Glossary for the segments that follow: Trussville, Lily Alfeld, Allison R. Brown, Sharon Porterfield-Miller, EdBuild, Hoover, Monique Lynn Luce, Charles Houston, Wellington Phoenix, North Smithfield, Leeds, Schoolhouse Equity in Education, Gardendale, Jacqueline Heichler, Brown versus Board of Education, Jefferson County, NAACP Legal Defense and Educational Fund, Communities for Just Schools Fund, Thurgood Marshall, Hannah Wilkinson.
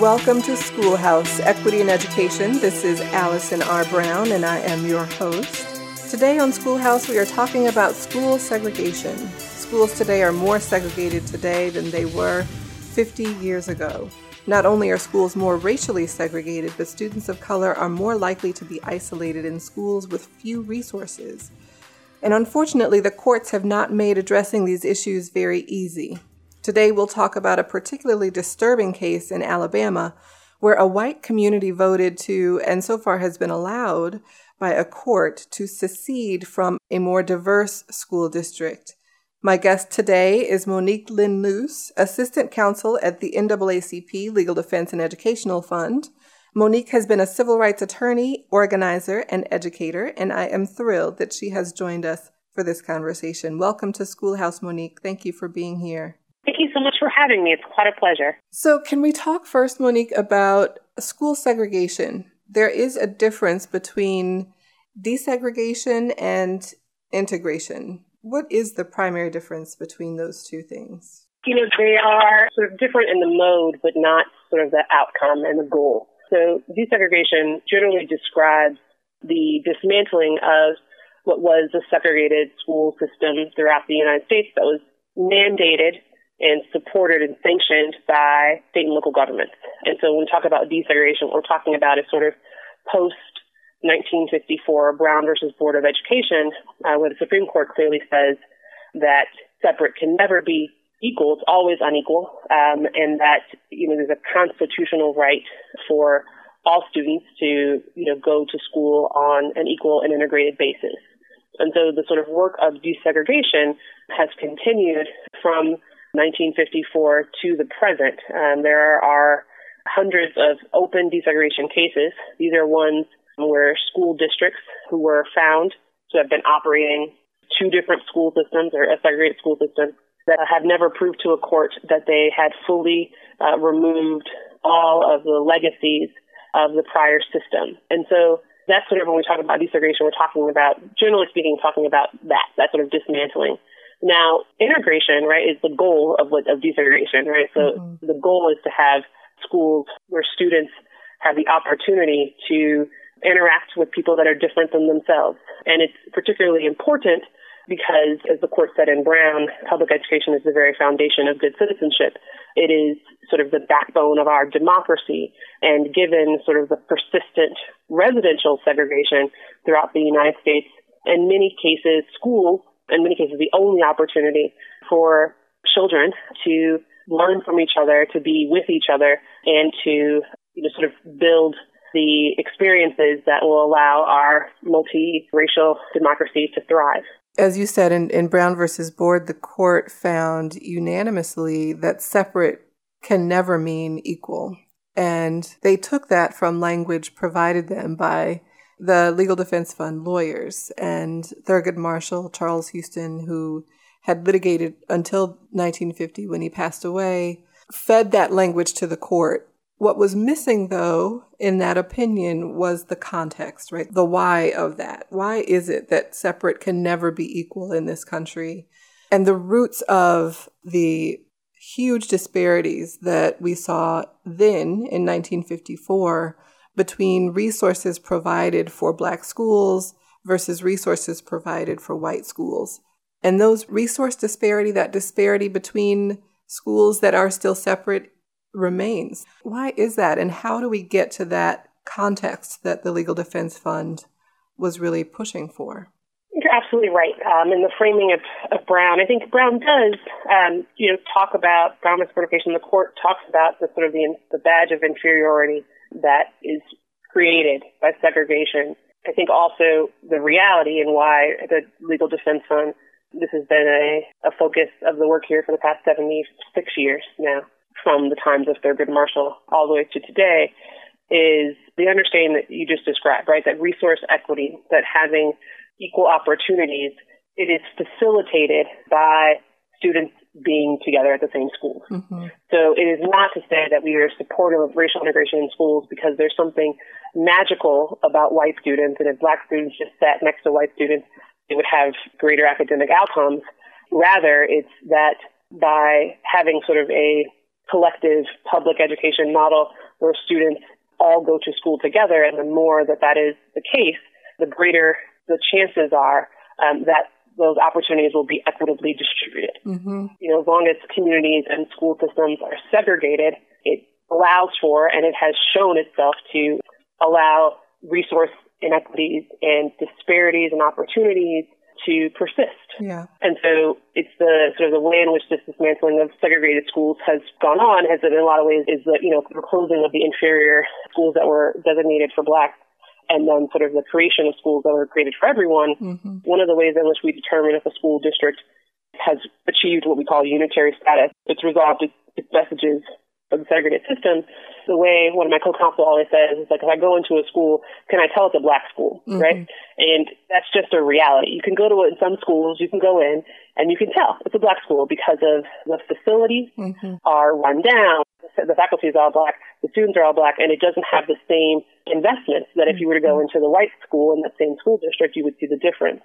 Welcome to Schoolhouse Equity in Education. This is Allison R. Brown, and I am your host. Today on Schoolhouse, we are talking about school segregation. Schools today are more segregated today than they were 50 years ago. Not only are schools more racially segregated, but students of color are more likely to be isolated in schools with few resources. And unfortunately, the courts have not made addressing these issues very easy. Today, we'll talk about a particularly disturbing case in Alabama where a white community voted to, and so far has been allowed by a court, to secede from a more diverse school district. My guest today is Monique Lynn Luce, Assistant Counsel at the NAACP Legal Defense and Educational Fund. Monique has been a civil rights attorney, organizer, and educator, and I am thrilled that she has joined us for this conversation. Welcome to Schoolhouse, Monique. Thank you for being here. Thank you so much for having me. It's quite a pleasure. So can we talk first, Monique, about school segregation? There is a difference between desegregation and integration. What is the primary difference between those two things? They are sort of different in the mode, but not sort of the outcome and the goal. So desegregation generally describes the dismantling of what was the segregated school system throughout the United States that was mandated and supported and sanctioned by state and local governments. And so when we talk about desegregation, what we're talking about is sort of post-1954 Brown versus Board of Education, where the Supreme Court clearly says that separate can never be equal, it's always unequal, and that, there's a constitutional right for all students to, go to school on an equal and integrated basis. And so the sort of work of desegregation has continued from 1954 to the present. There are hundreds of open desegregation cases. These are ones where school districts who were found to have been operating two different school systems or a segregated school system that have never proved to a court that they had fully removed all of the legacies of the prior system. And so that's sort of when we talk about desegregation, we're talking about, generally speaking, talking about that sort of dismantling. Now, integration, right, is the goal of desegregation, right? So The goal is to have schools where students have the opportunity to interact with people that are different than themselves. And it's particularly important because, as the court said in Brown, public education is the very foundation of good citizenship. It is sort of the backbone of our democracy. And given sort of the persistent residential segregation throughout the United States, in many cases, schools, in many cases, the only opportunity for children to learn from each other, to be with each other, and to sort of build the experiences that will allow our multiracial democracy to thrive. As you said, in Brown versus Board, the court found unanimously that separate can never mean equal. And they took that from language provided them by the Legal Defense Fund lawyers, and Thurgood Marshall, Charles Houston, who had litigated until 1950 when he passed away, fed that language to the court. What was missing, though, in that opinion was the context, right? The why of that. Why is it that separate can never be equal in this country? And the roots of the huge disparities that we saw then in 1954 between resources provided for Black schools versus resources provided for white schools. And those resource disparity, that disparity between schools that are still separate, remains. Why is that? And how do we get to that context that the Legal Defense Fund was really pushing for? You're absolutely right. In the framing of Brown, I think Brown does, talk about Brown versus Board of Education. The court talks about the sort of the badge of inferiority that is created by segregation. I think also the reality and why the Legal Defense Fund, this has been a focus of the work here for the past 76 years now, from the times of Thurgood Marshall all the way to today, is the understanding that you just described, right? That resource equity, that having equal opportunities, it is facilitated by students being together at the same school. Mm-hmm. So it is not to say that we are supportive of racial integration in schools because there's something magical about white students, and if Black students just sat next to white students, they would have greater academic outcomes. Rather, it's that by having sort of a collective public education model where students all go to school together. And the more that that is the case, the greater the chances are that those opportunities will be equitably distributed. Mm-hmm. You know, as long as communities and school systems are segregated, it allows for, and it has shown itself to allow, resource inequities and disparities and opportunities to persist. Yeah. And so it's the sort of the way in which this dismantling of segregated schools has gone on has in a lot of ways is the, you know, the closing of the inferior schools that were designated for Blacks, and then sort of the creation of schools that were created for everyone. Mm-hmm. One of the ways in which we determine if a school district has achieved what we call unitary status, it's resolved its messages of the segregated system. The way one of my co-counsel always says is, like, if I go into a school, can I tell it's a Black school, mm-hmm. right? And that's just a reality. You can go to in some schools, you can go in and you can tell it's a Black school because of the facilities mm-hmm. are run down, the faculty is all Black, the students are all Black, and it doesn't have the same investments that if you were to go into the white school in that same school district, you would see the difference.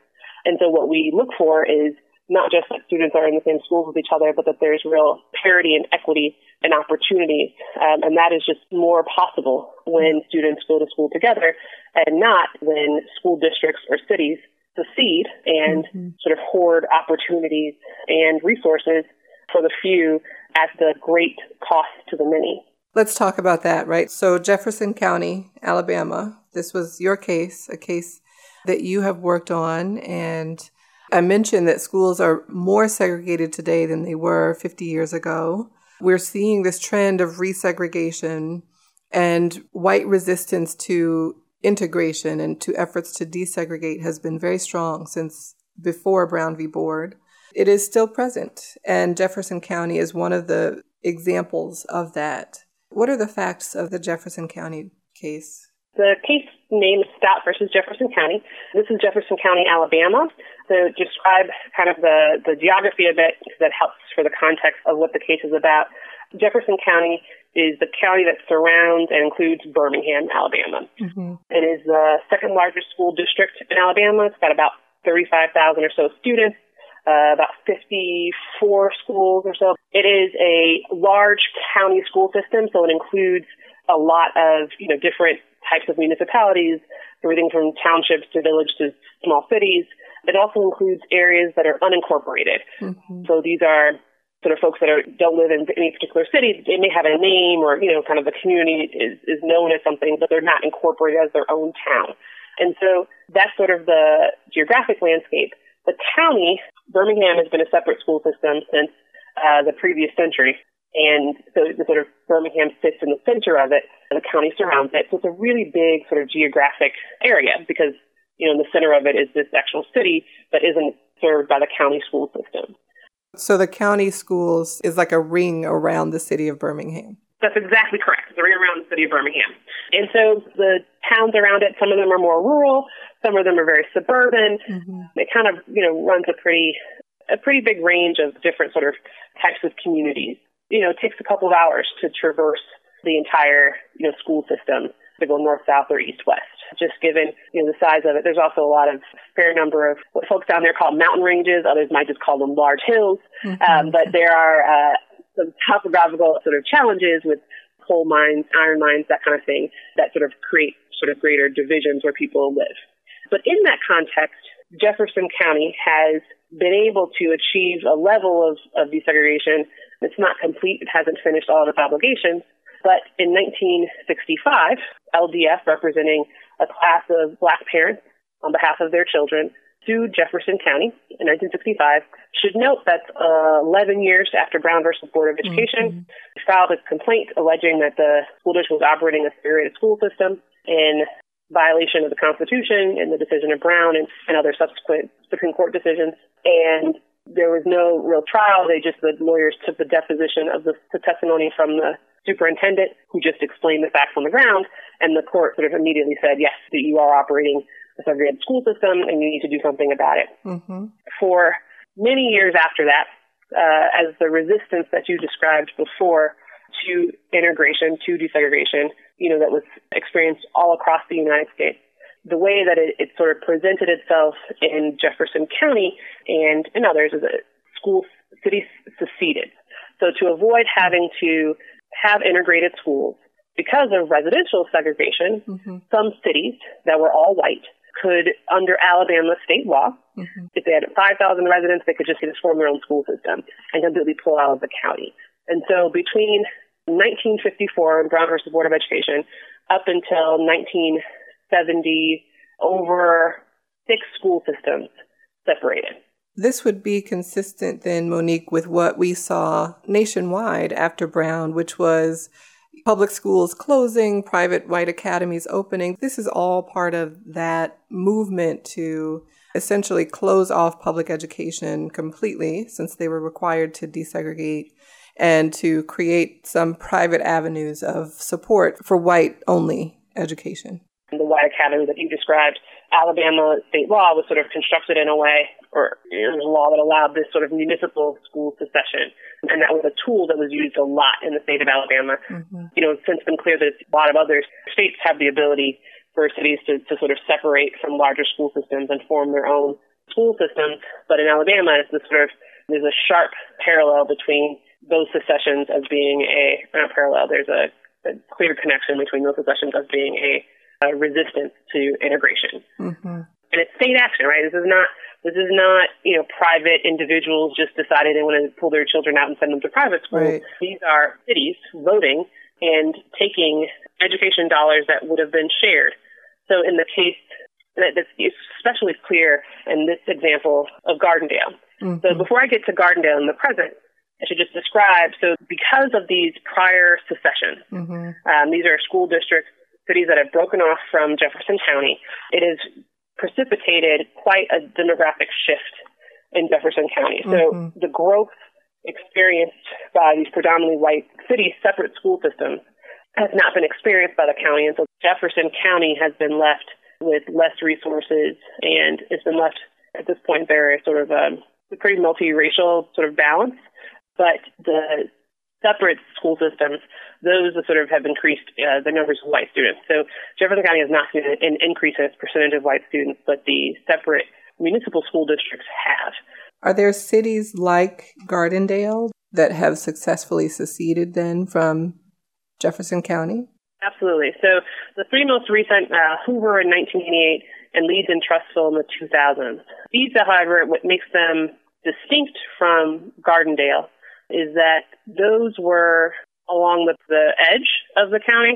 And so what we look for is not just that students are in the same schools with each other, but that there's real parity and equity and opportunities. And that is just more possible when students go to school together and not when school districts or cities secede and mm-hmm. sort of hoard opportunities and resources for the few at the great cost to the many. Let's talk about that, right? So Jefferson County, Alabama, this was your case, a case that you have worked on, and I mentioned that schools are more segregated today than they were 50 years ago. We're seeing this trend of resegregation and white resistance to integration and to efforts to desegregate has been very strong since before Brown v. Board. It is still present, and Jefferson County is one of the examples of that. What are the facts of the Jefferson County case? The case name is Stout versus Jefferson County. This is Jefferson County, Alabama. So describe kind of the geography of it that helps for the context of what the case is about. Jefferson County is the county that surrounds and includes Birmingham, Alabama. Mm-hmm. It is the second largest school district in Alabama. It's got about 35,000 or so students, about 54 schools or so. It is a large county school system, so it includes a lot of, you know, different types of municipalities, everything from townships to villages to small cities. It also includes areas that are unincorporated. Mm-hmm. So these are sort of folks that don't live in any particular city. They may have a name or, you know, kind of the community is known as something, but they're not incorporated as their own town. And so that's sort of the geographic landscape. The county, Birmingham, has been a separate school system since the previous century. And so the sort of Birmingham sits in the center of it, and the county surrounds it. So it's a really big sort of geographic area because, you know, in the center of it is this actual city that isn't served by the county school system. So the county schools is like a ring around the city of Birmingham. That's exactly correct. It's a ring around the city of Birmingham. And so the towns around it, some of them are more rural, some of them are very suburban. Mm-hmm. It kind of, you know, runs a pretty big range of different sort of types of communities. You know, it takes a couple of hours to traverse the entire, you know, school system to go north, south, or east, west, just given, you know, the size of it. There's also a lot of fair number of what folks down there call mountain ranges. Others might just call them large hills. Mm-hmm. But there are some topographical sort of challenges with coal mines, iron mines, that kind of thing, that sort of create sort of greater divisions where people live. But in that context, Jefferson County has been able to achieve a level of desegregation. It's not complete. It hasn't finished all of its obligations. But in 1965, LDF, representing a class of Black parents on behalf of their children, sued Jefferson County in 1965. Should note that's 11 years after Brown versus Board of Education. Mm-hmm. Filed a complaint alleging that the school district was operating a segregated school system in violation of the Constitution and the decision of Brown and other subsequent Supreme Court decisions. And there was no real trial. The lawyers took the deposition of the testimony from the superintendent, who just explained the facts on the ground. And the court sort of immediately said, yes, that you are operating a segregated school system and you need to do something about it. Mm-hmm. For many years after that, as the resistance that you described before to integration, to desegregation, you know, that was experienced all across the United States. The way that it sort of presented itself in Jefferson County and in others is that cities seceded. So to avoid having to have integrated schools, because of residential segregation, some cities that were all white could, under Alabama state law, if they had 5,000 residents, they could just get a four-year-old school system and completely pull out of the county. And so between 1954 and Brown versus Board of Education up until 1970, over 6 school systems separated. This would be consistent then, Monique, with what we saw nationwide after Brown, which was public schools closing, private white academies opening. This is all part of that movement to essentially close off public education completely, since they were required to desegregate, and to create some private avenues of support for white-only education. The white academy that you described, Alabama state law was sort of constructed in a way, or it was a law that allowed this sort of municipal school secession, and that was a tool that was used a lot in the state of Alabama. You know, it's since been clear that a lot of other states have the ability for cities to sort of separate from larger school systems and form their own school systems, but in Alabama, it's this sort of, there's a sharp parallel between those secessions as being there's a clear connection between those secessions as being a resistance to integration. And it's state action, right? This is not, you know, private individuals just decided they want to pull their children out and send them to private schools. Right. These are cities voting and taking education dollars that would have been shared. So in the case, that's especially clear in this example of Gardendale. So before I get to Gardendale in the present, I should just describe, so because of these prior secessions, these are school districts, cities that have broken off from Jefferson County, it has precipitated quite a demographic shift in Jefferson County. So the growth experienced by these predominantly white cities, separate school systems, has not been experienced by the county. And so Jefferson County has been left with less resources, and it's been left, at this point, there is sort of a pretty multiracial sort of balance. But the separate school systems, those that sort of have increased the numbers of white students. So Jefferson County has not seen an increase in its percentage of white students, but the separate municipal school districts have. Are there cities like Gardendale that have successfully seceded then from Jefferson County? Absolutely. So the three most recent, Hoover in 1988 and Leeds and Trussville in the 2000s. These, however, what makes them distinct from Gardendale is that those were along the edge of the county.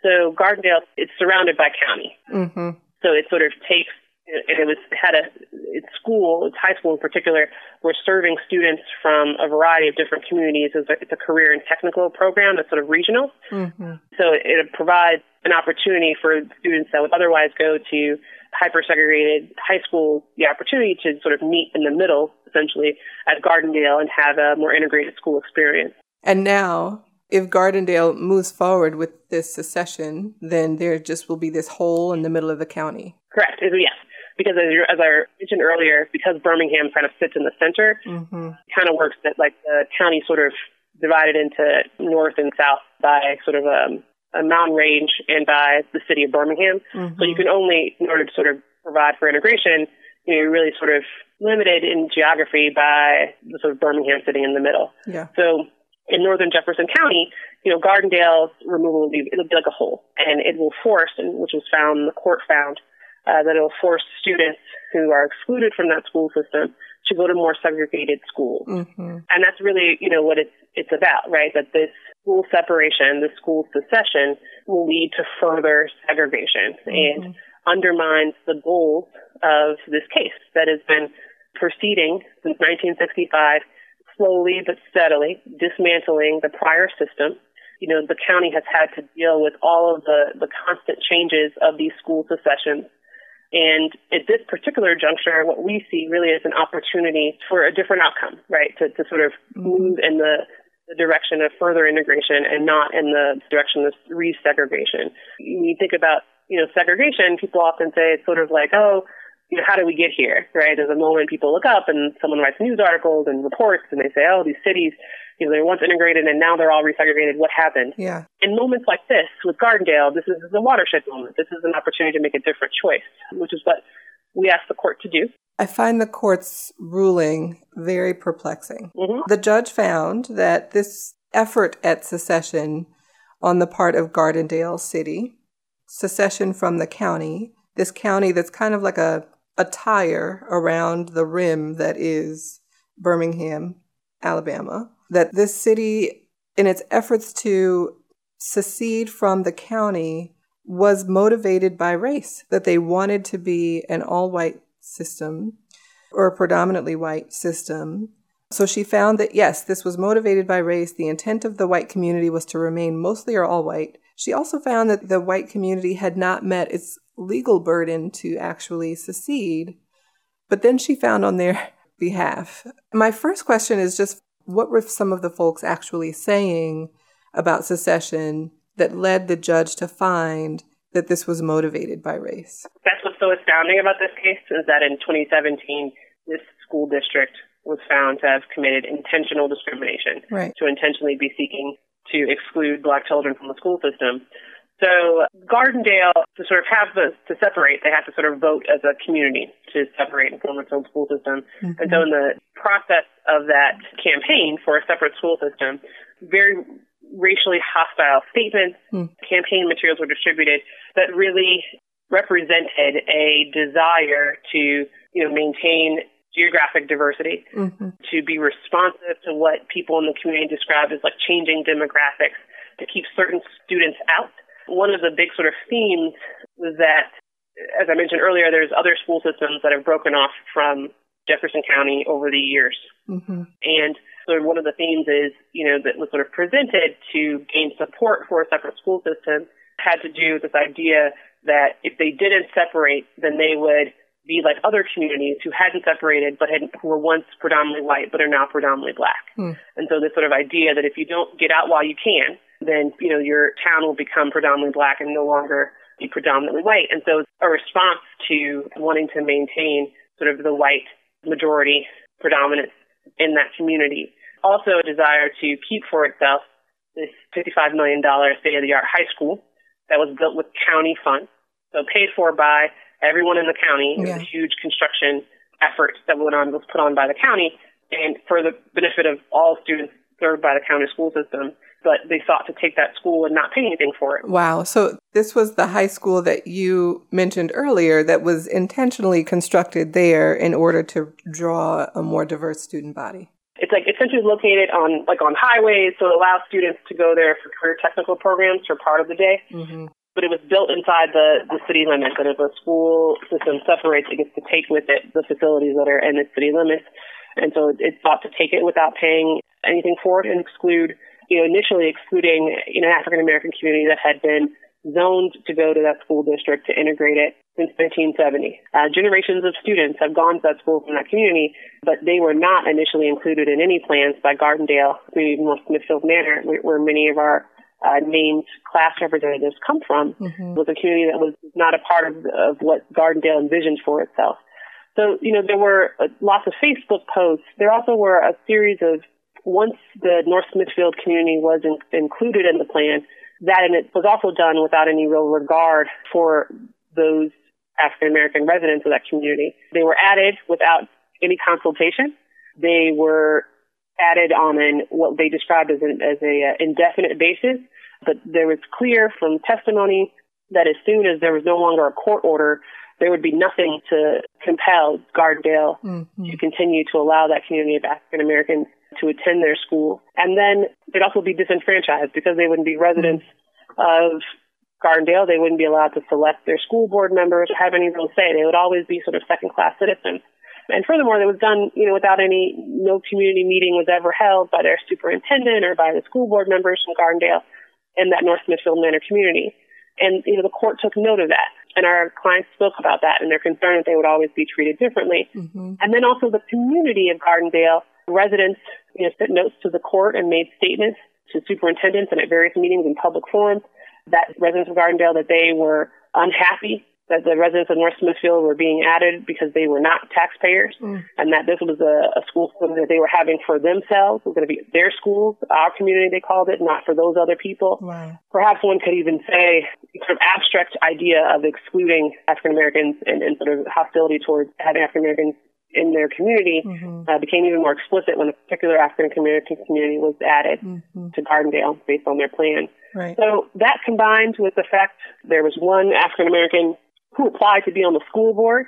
So Gardendale, it's surrounded by county. So it sort of takes, and its school, its high school in particular, were serving students from a variety of different communities. It's a career and technical program that's sort of regional. So it provides an opportunity for students that would otherwise go to hyper-segregated high school, the opportunity to sort of meet in the middle, essentially, at Gardendale and have a more integrated school experience. And now, if Gardendale moves forward with this secession, then there just will be this hole in the middle of the county. Correct. Yes. Because as I mentioned earlier, because Birmingham kind of sits in the center, it kind of works that like the county sort of divided into north and south by sort of a mountain range and by the city of Birmingham. So you can only, in order to sort of provide for integration, you're really sort of limited in geography by the sort of Birmingham sitting in the middle. So in northern Jefferson County, Gardendale's removal it'll be like a hole, and it will force, and which was found, the court found, that it'll force students who are excluded from that school system to go to more segregated schools. And that's really, what it's about, right? That this school separation, this school secession will lead to further segregation and undermines the goals of this case that has been proceeding since 1965, slowly but steadily dismantling the prior system. The county has had to deal with all of the constant changes of these school secessions. And at this particular juncture, what we see really is an opportunity for a different outcome, right? To sort of move in the direction of further integration and not in the direction of resegregation. When you think about, segregation, people often say it's sort of like, how do we get here, right? There's a moment people look up and someone writes news articles and reports and they say, these cities, they were once integrated and now they're all resegregated. What happened? Yeah. In moments like this with Gardendale, this is a watershed moment. This is an opportunity to make a different choice, which is what we asked the court to do. I find the court's ruling very perplexing. The judge found that this effort at secession on the part of Gardendale City, secession from the county, this county that's kind of like a tire around the rim that is Birmingham, Alabama, that this city, in its efforts to secede from the county, was motivated by race, that they wanted to be an all-white system or a predominantly white system. So she found that, yes, this was motivated by race. The intent of the white community was to remain mostly or all white. She also found that the white community had not met its legal burden to actually secede. But then she found on their behalf. My first question is just, what were some of the folks actually saying about secession that led the judge to find that this was motivated by race? That's what's so astounding about this case, is that in 2017, this school district was found to have committed intentional discrimination, right, to intentionally be seeking to exclude Black children from the school system. So Gardendale, to sort of have the, to separate, they have to sort of vote as a community to separate and form its own school system. Mm-hmm. And so in the process of that campaign for a separate school system, very racially hostile statements, campaign materials were distributed that really represented a desire to, you know, maintain geographic diversity, to be responsive to what people in the community describe as like changing demographics, to keep certain students out. One of the big sort of themes was that, as I mentioned earlier, there's other school systems that have broken off from Jefferson County over the years. And so one of the themes is, you know, that was sort of presented to gain support for a separate school system had to do with this idea that if they didn't separate, then they would be like other communities who hadn't separated but who were once predominantly white but are now predominantly Black. And so this sort of idea that if you don't get out while you can, then, you know, your town will become predominantly Black and no longer be predominantly white. And so a response to wanting to maintain sort of the white majority predominance in that community. Also a desire to keep for itself this $55 million state-of-the-art high school that was built with county funds, so paid for by everyone in the county. It was a huge construction effort that went on, was put on by the county, and for the benefit of all students served by the county school system. But they sought to take that school and not pay anything for it. Wow. So this was the high school that you mentioned earlier that was intentionally constructed there in order to draw a more diverse student body. It's like essentially located on like on highways, so it allows students to go there for career technical programs for part of the day. But it was built inside the city limits, and if a school system separates, it gets to take with it the facilities that are in the city limits. And so it sought to take it without paying anything for it and exclude, you know, initially excluding, you know, African-American community that had been zoned to go to that school district to integrate it since 1970. Generations of students have gone to that school from that community, but they were not initially included in any plans by Gardendale, maybe North Smithfield Manor, where many of our named class representatives come from, was a community that was not a part of what Gardendale envisioned for itself. So, you know, there were lots of Facebook posts. There also were a series of, once the North Smithfield community was included in the plan, that and it was also done without any real regard for those African-American residents of that community. They were added without any consultation. They were added on an, what they described as an indefinite basis, but there was clear from testimony that as soon as there was no longer a court order, there would be nothing to compel Gardendale to continue to allow that community of African-Americans to attend their school. And then they'd also be disenfranchised because they wouldn't be residents of Gardendale. They wouldn't be allowed to select their school board members or have any real say. They would always be sort of second-class citizens. And furthermore, that was done, you know, without any, no community meeting was ever held by their superintendent or by the school board members from Gardendale in that North Smithfield Manor community. And, you know, the court took note of that. And our clients spoke about that and their concern that they would always be treated differently. And then also the community of Gardendale, residents, you know, sent notes to the court and made statements to superintendents and at various meetings and public forums that residents of Gardendale, that they were unhappy that the residents of North Smithfield were being added because they were not taxpayers, and that this was a school that they were having for themselves. It was going to be their school, our community, they called it, not for those other people. Perhaps one could even say sort of abstract idea of excluding African-Americans and sort of hostility towards having African-Americans in their community became even more explicit when a particular African American community was added to Gardendale based on their plan. Right. So that combined with the fact there was one African American who applied to be on the school board.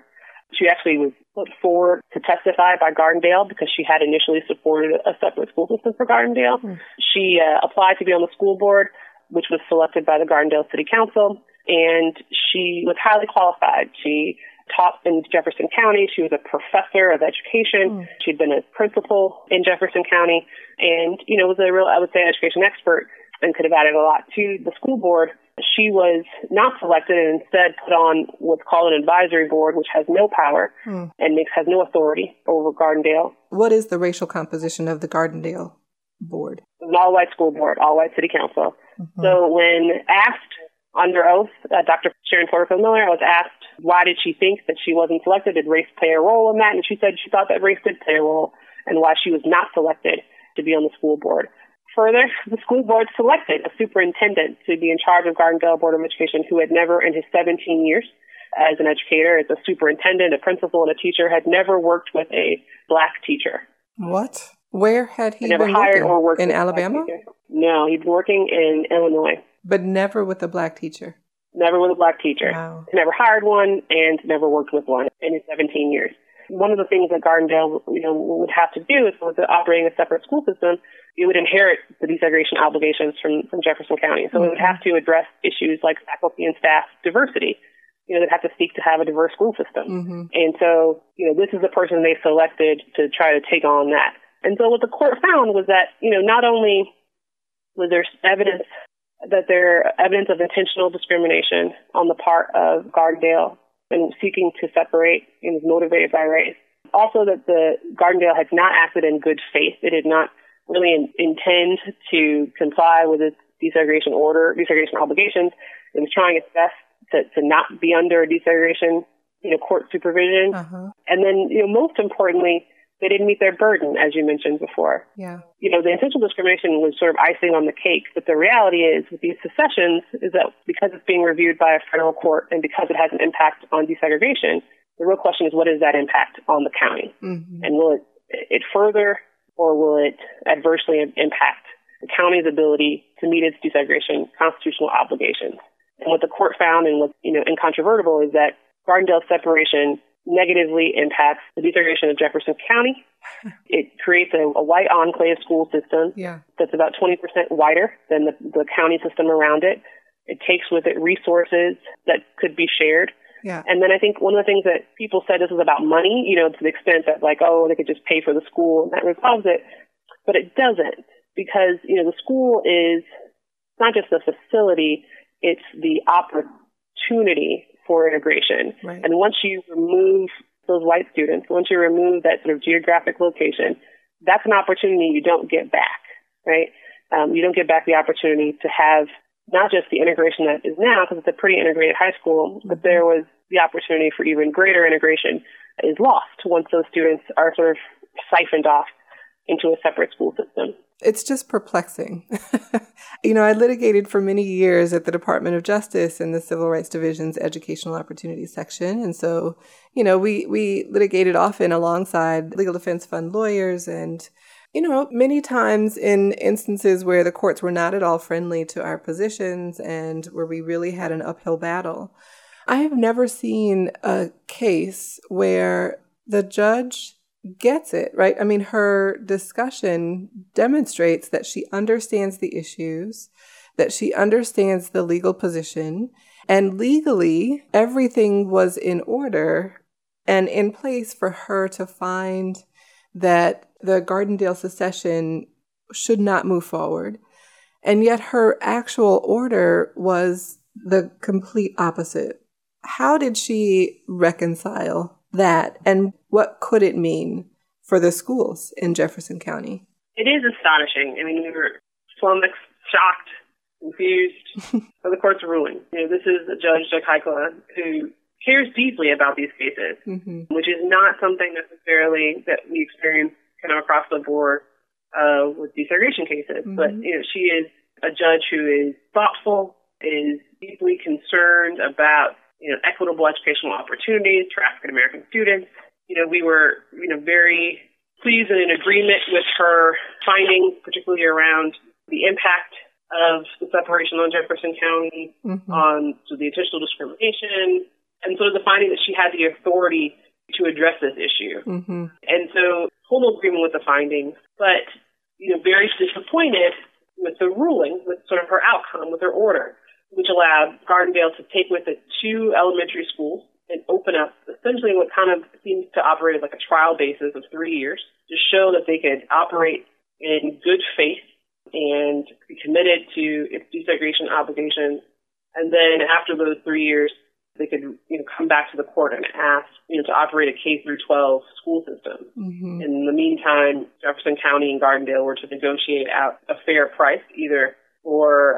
She actually was put forward to testify by Gardendale because she had initially supported a separate school system for Gardendale. She applied to be on the school board, which was selected by the Gardendale City Council, and she was highly qualified. She taught in Jefferson County. She was a professor of education. She'd been a principal in Jefferson County and, you know, was a real, I would say, education expert and could have added a lot to the school board. She was not selected and instead put on what's called an advisory board, which has no power and has no authority over Gardendale. What is the racial composition of the Gardendale board? An all-white school board, all-white city council. So when asked under oath, Dr. Sharon Porterfield-Miller was asked, why did she think that she wasn't selected? Did race play a role in that? And she said she thought that race did play a role and why she was not selected to be on the school board. Further, the school board selected a superintendent to be in charge of Gardendale Board of Education who had never in his 17 years as an educator, as a superintendent, a principal, and a teacher, had never worked with a black teacher. What? Where had he never been hired or worked in Alabama? No, he'd been working in Illinois. But never with a black teacher? Never with a black teacher. Wow. Never hired one and never worked with one in his 17 years. One of the things that Gardendale, you know, would have to do is with operating a separate school system, it would inherit the desegregation obligations from Jefferson County. So it would have to address issues like faculty and staff diversity. You know, they'd have to seek to have a diverse school system. And so, you know, this is the person they selected to try to take on that. And so what the court found was that, you know, not only was there evidence that there evidence of intentional discrimination on the part of Gardendale and seeking to separate and was motivated by race. Also that the Gardendale had not acted in good faith. It did not really intend to comply with its desegregation order, desegregation obligations. It was trying its best to not be under desegregation, you know, court supervision. And then, you know, most importantly, they didn't meet their burden, as you mentioned before. You know, the intentional discrimination was sort of icing on the cake, but the reality is with these secessions is that because it's being reviewed by a federal court and because it has an impact on desegregation, the real question is what is that impact on the county? And will it further or will it adversely impact the county's ability to meet its desegregation constitutional obligations? And what the court found and what's, you know, incontrovertible is that Gardendale's separation negatively impacts the desegregation of Jefferson County. It creates a white enclave school system that's about 20% whiter than the county system around it. It takes with it resources that could be shared. And then I think one of the things that people said, this is about money, you know, to the extent that like, oh, they could just pay for the school and that resolves it. But it doesn't because, you know, the school is not just a facility, it's the opportunity for integration. And once you remove those white students, once you remove that sort of geographic location, that's an opportunity you don't get back, right? You don't get back the opportunity to have not just the integration that is now, because it's a pretty integrated high school, but there was the opportunity for even greater integration is lost once those students are sort of siphoned off into a separate school system. It's just perplexing. You know, I litigated for many years at the Department of Justice in the Civil Rights Division's Educational Opportunities section. And so, you know, we litigated often alongside Legal Defense Fund lawyers and, you know, many times in instances where the courts were not at all friendly to our positions and where we really had an uphill battle. I have never seen a case where the judge gets it, right? I mean, her discussion demonstrates that she understands the issues, that she understands the legal position, and legally everything was in order and in place for her to find that the Gardendale secession should not move forward. And yet her actual order was the complete opposite. How did she reconcile that, and what could it mean for the schools in Jefferson County? It is astonishing. I mean, we were flummoxed, shocked, confused by the court's ruling. You know, this is a judge, Jacqueline Heichler, who cares deeply about these cases, which is not something necessarily that we experience kind of across the board with desegregation cases. But you know, she is a judge who is thoughtful, is deeply concerned about, you know, equitable educational opportunities for African American students. we were, very pleased and in agreement with her findings, particularly around the impact of the separation on Jefferson County, on the intentional discrimination, and sort of the finding that she had the authority to address this issue. And so, full agreement with the findings, but, very disappointed with the ruling, with sort of her outcome, with her order, which allowed Gardendale to take with it two elementary schools and open up essentially what kind of seems to operate like a trial basis of 3 years to show that they could operate in good faith and be committed to its desegregation obligations. And then after those 3 years, they could, come back to the court and ask, to operate a K through 12 school system. In the meantime, Jefferson County and Gardendale were to negotiate out a fair price, either for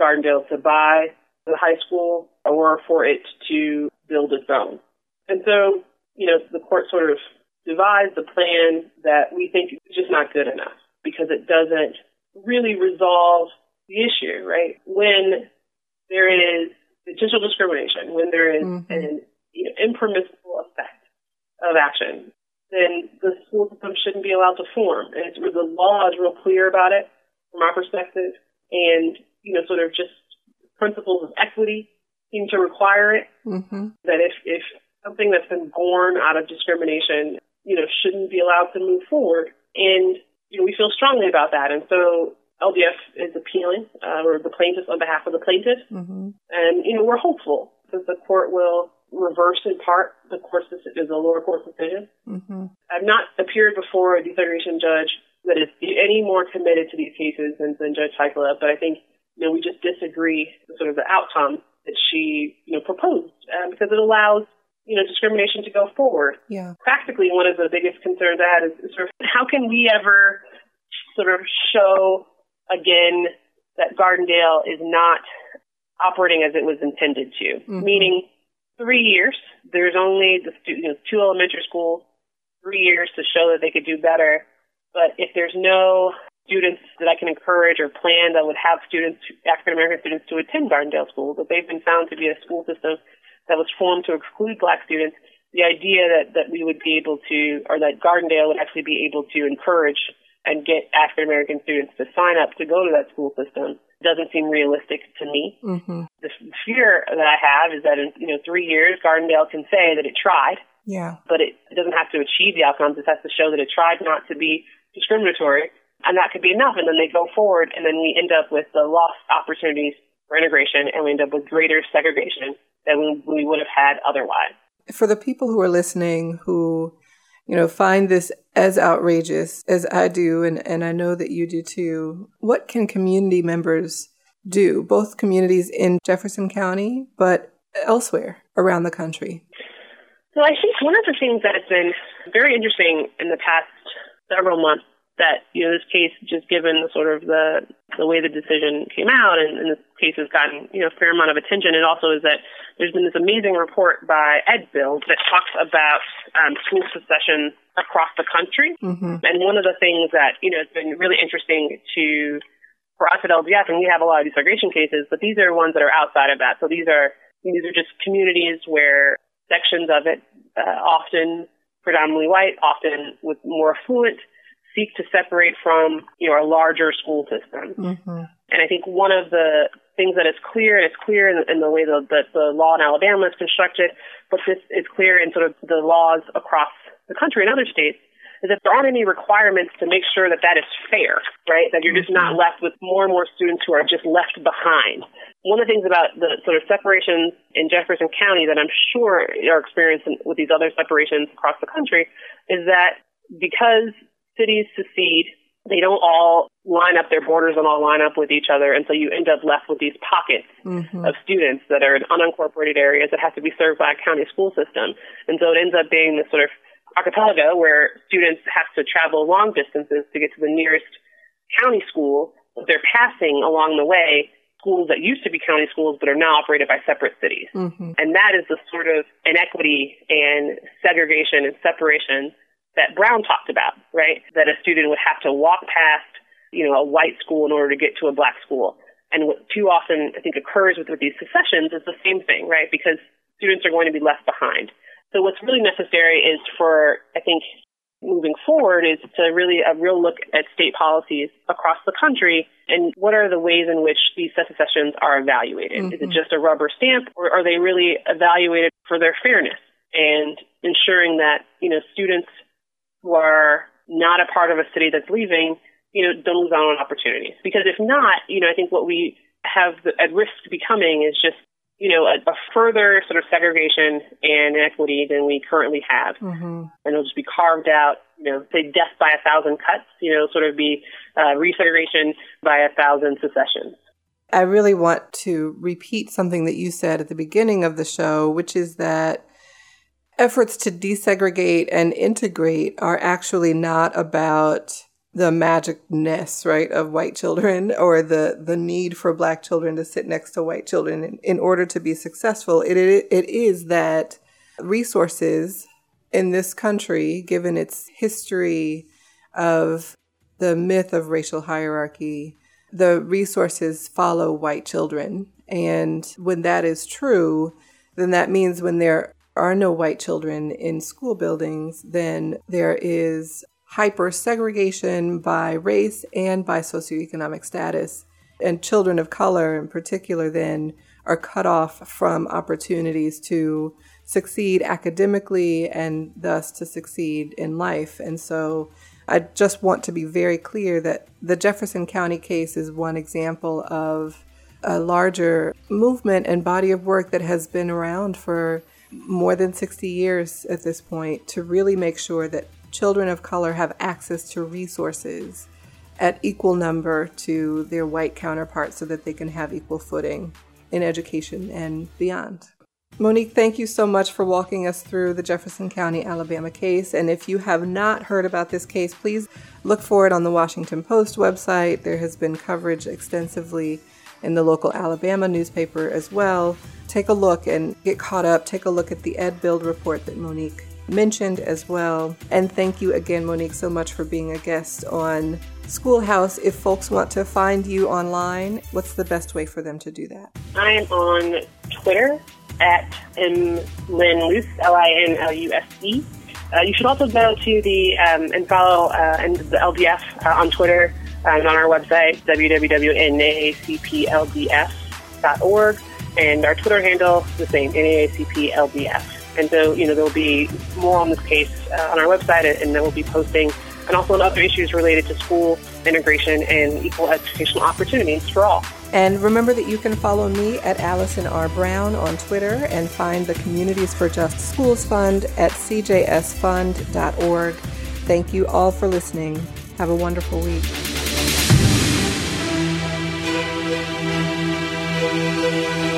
Gardendale to buy the high school or for it to build its own. And so, the court sort of devised a plan that we think is just not good enough because it doesn't really resolve the issue, right? When there is intentional discrimination, when there is an impermissible effect of action, then the school system shouldn't be allowed to form. And it's, the law is real clear about it from our perspective. And, sort of just principles of equity seem to require it, that if something that's been born out of discrimination, shouldn't be allowed to move forward. And, we feel strongly about that. And so LDF is appealing, or the plaintiffs on behalf of the plaintiff. And, we're hopeful that the court will reverse in part the court's decision, the lower court's decision. I've not appeared before a desegregation judge that is any more committed to these cases than Judge Heichler, but I think, we just disagree with sort of the outcome that she, proposed, because it allows, discrimination to go forward. Practically, one of the biggest concerns I had is sort of how can we ever sort of show again that Gardendale is not operating as it was intended to, meaning 3 years. There's only the two elementary schools, 3 years to show that they could do better. But if there's no students that I can encourage or plan that would have students, African-American students, to attend Gardendale School, that they've been found to be a school system that was formed to exclude black students, the idea that we would be able to, or that Gardendale would actually be able to encourage and get African-American students to sign up to go to that school system doesn't seem realistic to me. The fear that I have is that in 3 years, Gardendale can say that it tried, but it doesn't have to achieve the outcomes. It has to show that it tried not to be discriminatory, and that could be enough. And then they go forward, and then we end up with the lost opportunities for integration, and we end up with greater segregation than we would have had otherwise. For the people who are listening who find this as outrageous as I do, and I know that you do too, what can community members do, both communities in Jefferson County, but elsewhere around the country? So I think one of the things that's been very interesting in the past several months that, this case, just given the sort of the way the decision came out, and this case has gotten, a fair amount of attention, and also is that there's been this amazing report by EdBuild that talks about school secession across the country. And one of the things that, it's been really interesting for us at LDF, and we have a lot of desegregation cases, but these are ones that are outside of that. So these are just communities where sections of it, often predominantly white, often with more affluent, seek to separate from, a larger school system. And I think one of the things that is clear, and it's clear in the way that the law in Alabama is constructed, but this is clear in sort of the laws across the country and other states, is that there aren't any requirements to make sure that is fair, right? That you're just not left with more and more students who are just left behind. One of the things about the sort of separations in Jefferson County that I'm sure are experienced with these other separations across the country is that because cities secede, they don't all line up, their borders don't all line up with each other, and so you end up left with these pockets of students that are in unincorporated areas that have to be served by a county school system. And so it ends up being this sort of archipelago where students have to travel long distances to get to the nearest county school, but they're passing along the way schools that used to be county schools but are now operated by separate cities. And that is the sort of inequity and segregation and separation that Brown talked about, right? That a student would have to walk past, a white school in order to get to a black school. And what too often I think occurs with these secessions is the same thing, right? Because students are going to be left behind. So what's really necessary is for, I think, moving forward is to really a real look at state policies across the country and what are the ways in which these secessions are evaluated. Mm-hmm. Is it just a rubber stamp, or are they really evaluated for their fairness and ensuring that, you know, students who are not a part of a city that's leaving, you know, don't lose out on opportunities? Because if not, you know, I think what we have at risk becoming is just, you know, a further sort of segregation and inequity than we currently have. Mm-hmm. And it'll just be carved out, you know, say death by 1,000 cuts, you know, sort of be resegregation by 1,000 secessions. I really want to repeat something that you said at the beginning of the show, which is that efforts to desegregate and integrate are actually not about the magicness, right, of white children, or the need for Black children to sit next to white children in order to be successful. It is that resources in this country, given its history of the myth of racial hierarchy, the resources follow white children. And when that is true, then that means when there are no white children in school buildings, then there is hyper-segregation by race and by socioeconomic status. And children of color in particular then are cut off from opportunities to succeed academically and thus to succeed in life. And so I just want to be very clear that the Jefferson County case is one example of a larger movement and body of work that has been around for more than 60 years at this point to really make sure that children of color have access to resources at equal number to their white counterparts so that they can have equal footing in education and beyond. Monique, thank you so much for walking us through the Jefferson County, Alabama case. And if you have not heard about this case, please look for it on the Washington Post website. There has been coverage extensively in the local Alabama newspaper as well. Take a look and get caught up. Take a look at the EdBuild report that Monique mentioned as well. And thank you again, Monique, so much for being a guest on Schoolhouse. If folks want to find you online, what's the best way for them to do that? I am on Twitter at @MLynnLuce, LINLUSE. You should also go to the and follow and the LDF on Twitter and on our website, www.naacpldf.org. And our Twitter handle is the same, NAACPLDF. And so, you know, there will be more on this case on our website, and then we'll be posting, and also on other issues related to school integration and equal educational opportunities for all. And remember that you can follow me at Allison R. Brown on Twitter and find the Communities for Just Schools Fund at cjsfund.org. Thank you all for listening. Have a wonderful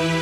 week.